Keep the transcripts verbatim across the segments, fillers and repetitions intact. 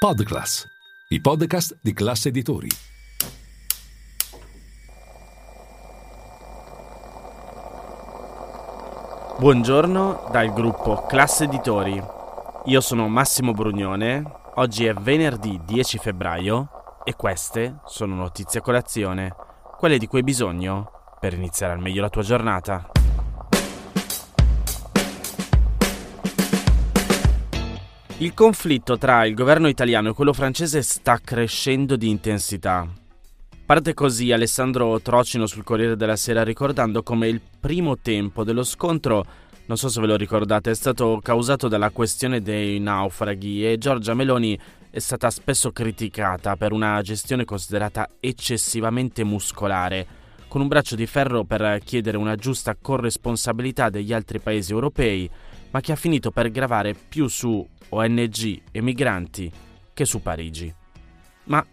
PODCLASS, i podcast di Classe Editori. Buongiorno dal gruppo Classe Editori. Io sono Massimo Brugnone, oggi è venerdì dieci febbraio e queste sono notizie a colazione, quelle di cui hai bisogno per iniziare al meglio la tua giornata. Il conflitto tra il governo italiano e quello francese sta crescendo di intensità. Parte così Alessandro Trocino sul Corriere della Sera ricordando come il primo tempo dello scontro, non so se ve lo ricordate, è stato causato dalla questione dei naufraghi e Giorgia Meloni è stata spesso criticata per una gestione considerata eccessivamente muscolare, con un braccio di ferro per chiedere una giusta corresponsabilità degli altri paesi europei, ma che ha finito per gravare più su O N G e migranti che su Parigi. Ma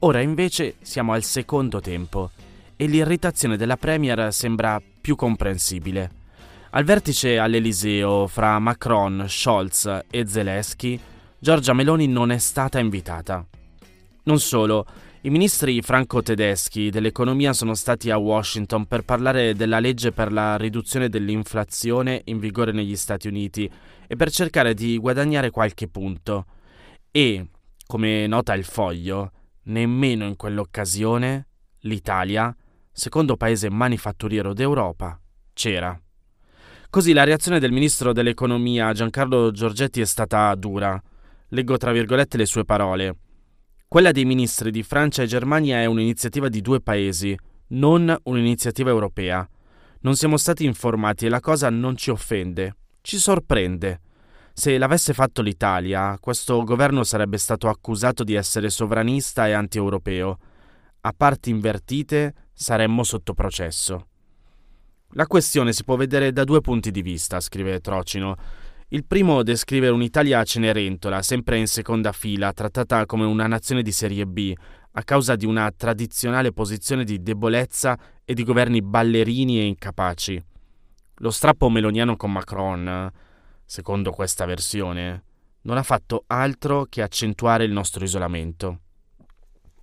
ora invece siamo al secondo tempo e l'irritazione della Premier sembra più comprensibile. Al vertice all'Eliseo fra Macron, Scholz e Zelensky, Giorgia Meloni non è stata invitata. Non solo, i ministri franco-tedeschi dell'economia sono stati a Washington per parlare della legge per la riduzione dell'inflazione in vigore negli Stati Uniti e per cercare di guadagnare qualche punto. E, come nota il Foglio, nemmeno in quell'occasione l'Italia, secondo paese manifatturiero d'Europa, c'era. Così la reazione del ministro dell'economia Giancarlo Giorgetti è stata dura. Leggo tra virgolette le sue parole. Quella dei ministri di Francia e Germania è un'iniziativa di due paesi, non un'iniziativa europea. Non siamo stati informati e la cosa non ci offende, ci sorprende. Se l'avesse fatto l'Italia, questo governo sarebbe stato accusato di essere sovranista e anti-europeo. A parti invertite saremmo sotto processo. La questione si può vedere da due punti di vista, scrive Trocino. Il primo descrive un'Italia a Cenerentola, sempre in seconda fila, trattata come una nazione di serie B, a causa di una tradizionale posizione di debolezza e di governi ballerini e incapaci. Lo strappo meloniano con Macron, secondo questa versione, non ha fatto altro che accentuare il nostro isolamento.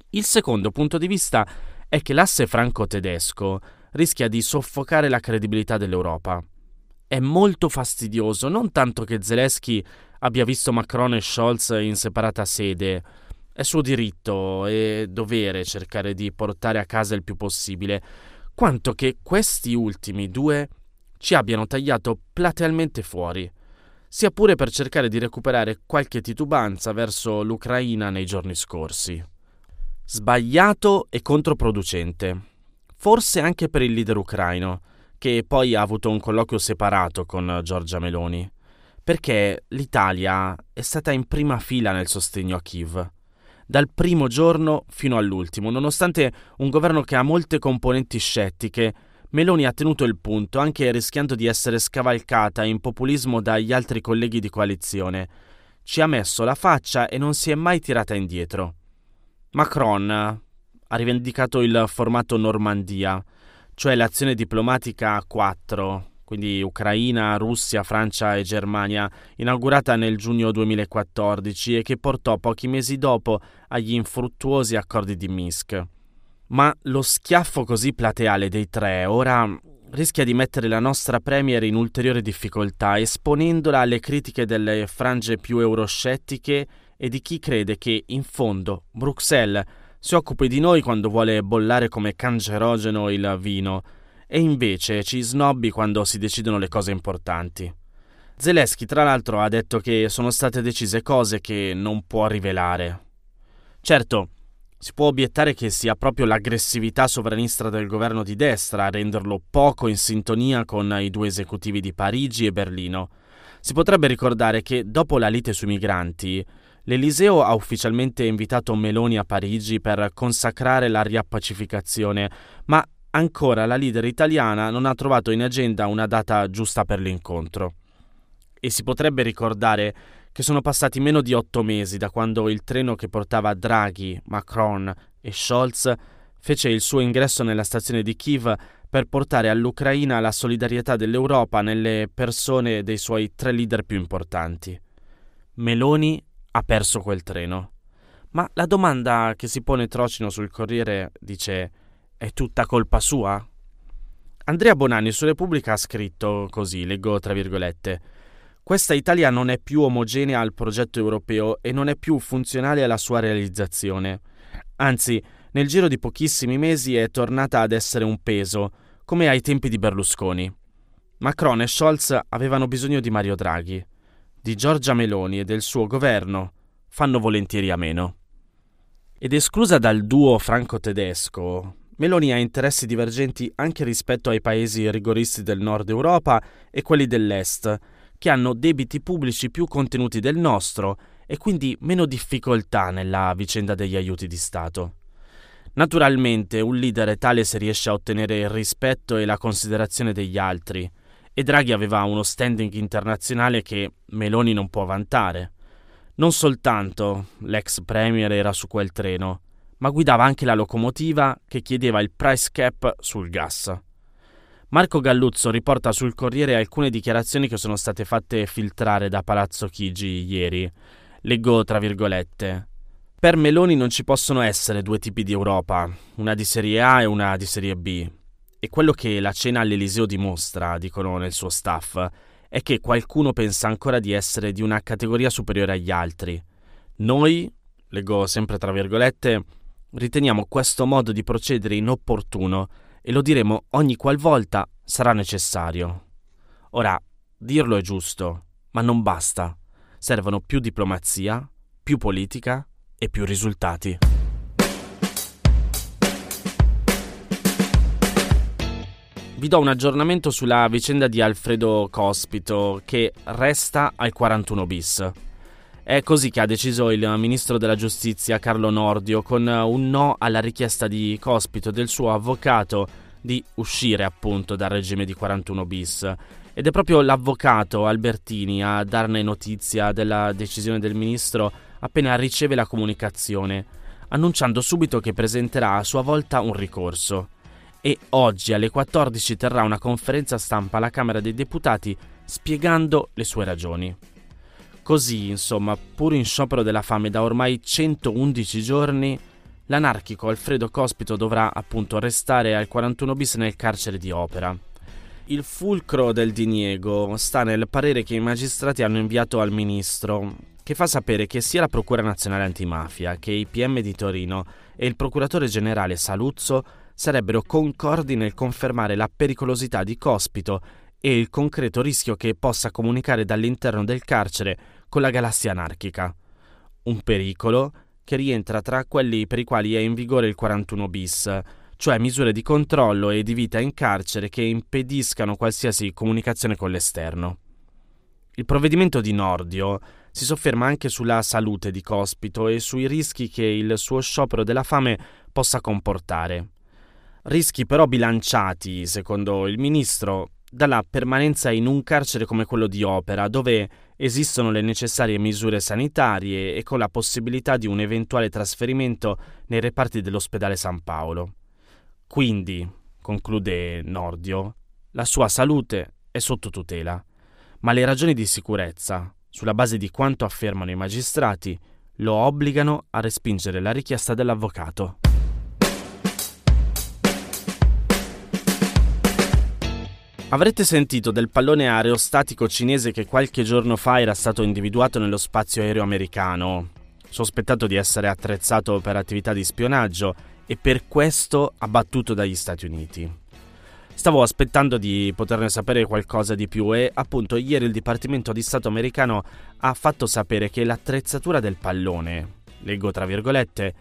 Il secondo punto di vista è che l'asse franco-tedesco rischia di soffocare la credibilità dell'Europa. È molto fastidioso, non tanto che Zelensky abbia visto Macron e Scholz in separata sede. È suo diritto e dovere cercare di portare a casa il più possibile, quanto che questi ultimi due ci abbiano tagliato platealmente fuori, sia pure per cercare di recuperare qualche titubanza verso l'Ucraina nei giorni scorsi. Sbagliato e controproducente, forse anche per il leader ucraino, che poi ha avuto un colloquio separato con Giorgia Meloni, perché l'Italia è stata in prima fila nel sostegno a Kiev, dal primo giorno fino all'ultimo. Nonostante un governo che ha molte componenti scettiche, Meloni ha tenuto il punto, anche rischiando di essere scavalcata in populismo dagli altri colleghi di coalizione. Ci ha messo la faccia e non si è mai tirata indietro. Macron ha rivendicato il formato Normandia, cioè l'azione diplomatica a quattro, quindi Ucraina, Russia, Francia e Germania, inaugurata nel giugno duemilaquattordici e che portò pochi mesi dopo agli infruttuosi accordi di Minsk. Ma lo schiaffo così plateale dei tre ora rischia di mettere la nostra Premier in ulteriore difficoltà, esponendola alle critiche delle frange più euroscettiche e di chi crede che, in fondo, Bruxelles si occupi di noi quando vuole bollare come cancerogeno il vino e invece ci snobbi quando si decidono le cose importanti. Zelensky, tra l'altro, ha detto che sono state decise cose che non può rivelare. Certo, si può obiettare che sia proprio l'aggressività sovranista del governo di destra a renderlo poco in sintonia con i due esecutivi di Parigi e Berlino. Si potrebbe ricordare che, dopo la lite sui migranti, l'Eliseo ha ufficialmente invitato Meloni a Parigi per consacrare la riappacificazione, ma ancora la leader italiana non ha trovato in agenda una data giusta per l'incontro. E si potrebbe ricordare che sono passati meno di otto mesi da quando il treno che portava Draghi, Macron e Scholz fece il suo ingresso nella stazione di Kiev per portare all'Ucraina la solidarietà dell'Europa nelle persone dei suoi tre leader più importanti. Meloni ha perso quel treno. Ma la domanda che si pone Trocino sul Corriere dice: è tutta colpa sua? Andrea Bonanni su Repubblica ha scritto così, leggo tra virgolette: questa Italia non è più omogenea al progetto europeo e non è più funzionale alla sua realizzazione. Anzi, nel giro di pochissimi mesi è tornata ad essere un peso, come ai tempi di Berlusconi. Macron e Scholz avevano bisogno di Mario Draghi, di Giorgia Meloni e del suo governo, fanno volentieri a meno. Ed esclusa dal duo franco-tedesco, Meloni ha interessi divergenti anche rispetto ai paesi rigoristi del nord Europa e quelli dell'est, che hanno debiti pubblici più contenuti del nostro e quindi meno difficoltà nella vicenda degli aiuti di Stato. Naturalmente un leader tale se riesce a ottenere il rispetto e la considerazione degli altri, e Draghi aveva uno standing internazionale che Meloni non può vantare. Non soltanto l'ex premier era su quel treno, ma guidava anche la locomotiva che chiedeva il price cap sul gas. Marco Galluzzo riporta sul Corriere alcune dichiarazioni che sono state fatte filtrare da Palazzo Chigi ieri. Leggo tra virgolette: per Meloni non ci possono essere due tipi di Europa, una di serie A e una di serie B. E quello che la cena all'Eliseo dimostra, dicono nel suo staff, è che qualcuno pensa ancora di essere di una categoria superiore agli altri. Noi, leggo sempre tra virgolette, riteniamo questo modo di procedere inopportuno e lo diremo ogni qualvolta sarà necessario. Ora, dirlo è giusto, ma non basta. Servono più diplomazia, più politica e più risultati. Vi do un aggiornamento sulla vicenda di Alfredo Cospito, che resta al quarantuno bis. È così che ha deciso il ministro della giustizia Carlo Nordio, con un no alla richiesta di Cospito e del suo avvocato di uscire appunto dal regime di quarantuno bis. Ed è proprio l'avvocato Albertini a darne notizia della decisione del ministro appena riceve la comunicazione, annunciando subito che presenterà a sua volta un ricorso. E oggi alle quattordici terrà una conferenza stampa alla Camera dei Deputati spiegando le sue ragioni. Così, insomma, pur in sciopero della fame da ormai centoundici giorni, l'anarchico Alfredo Cospito dovrà appunto restare al quarantuno bis nel carcere di Opera. Il fulcro del diniego sta nel parere che i magistrati hanno inviato al ministro, che fa sapere che sia la Procura Nazionale Antimafia che i P M di Torino e il Procuratore Generale Saluzzo sarebbero concordi nel confermare la pericolosità di Cospito e il concreto rischio che possa comunicare dall'interno del carcere con la galassia anarchica. Un pericolo che rientra tra quelli per i quali è in vigore il quarantuno bis, cioè misure di controllo e di vita in carcere che impediscano qualsiasi comunicazione con l'esterno. Il provvedimento di Nordio si sofferma anche sulla salute di Cospito e sui rischi che il suo sciopero della fame possa comportare. Rischi però bilanciati, secondo il ministro, dalla permanenza in un carcere come quello di Opera, dove esistono le necessarie misure sanitarie e con la possibilità di un eventuale trasferimento nei reparti dell'ospedale San Paolo. Quindi, conclude Nordio, la sua salute è sotto tutela, ma le ragioni di sicurezza, sulla base di quanto affermano i magistrati, lo obbligano a respingere la richiesta dell'avvocato. Avrete sentito del pallone aerostatico cinese che qualche giorno fa era stato individuato nello spazio aereo americano, sospettato di essere attrezzato per attività di spionaggio e per questo abbattuto dagli Stati Uniti. Stavo aspettando di poterne sapere qualcosa di più e appunto ieri il Dipartimento di Stato americano ha fatto sapere che l'attrezzatura del pallone, leggo tra virgolette,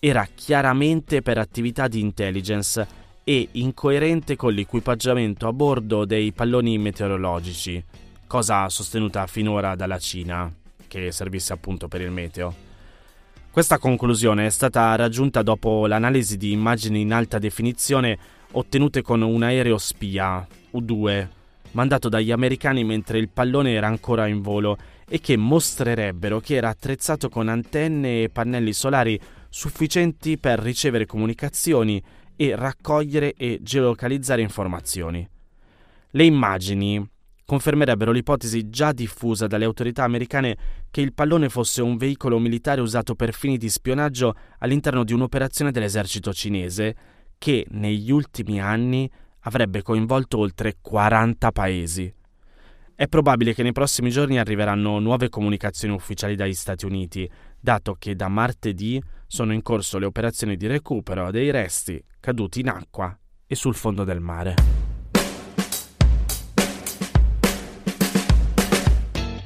era chiaramente per attività di intelligence e incoerente con l'equipaggiamento a bordo dei palloni meteorologici, cosa sostenuta finora dalla Cina, che servisse appunto per il meteo. Questa conclusione è stata raggiunta dopo l'analisi di immagini in alta definizione ottenute con un aereo spia, U due, mandato dagli americani mentre il pallone era ancora in volo e che mostrerebbero che era attrezzato con antenne e pannelli solari sufficienti per ricevere comunicazioni e raccogliere e geolocalizzare informazioni. Le immagini confermerebbero l'ipotesi già diffusa dalle autorità americane che il pallone fosse un veicolo militare usato per fini di spionaggio all'interno di un'operazione dell'esercito cinese che negli ultimi anni avrebbe coinvolto oltre quaranta paesi. È probabile che nei prossimi giorni arriveranno nuove comunicazioni ufficiali dagli Stati Uniti, dato che da martedì sono in corso le operazioni di recupero dei resti caduti in acqua e sul fondo del mare.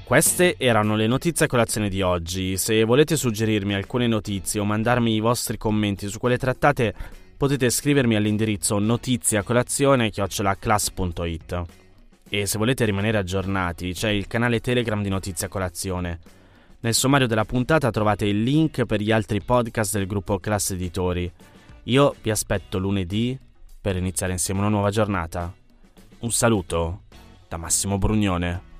Queste erano le notizie a colazione di oggi. Se volete suggerirmi alcune notizie o mandarmi i vostri commenti su quelle trattate, potete scrivermi all'indirizzo notiziacolazione chiocciola class punto it. E se volete rimanere aggiornati, c'è il canale Telegram di Notizia Colazione. Nel sommario della puntata trovate il link per gli altri podcast del gruppo Classe Editori. Io vi aspetto lunedì per iniziare insieme una nuova giornata. Un saluto da Massimo Brugnone.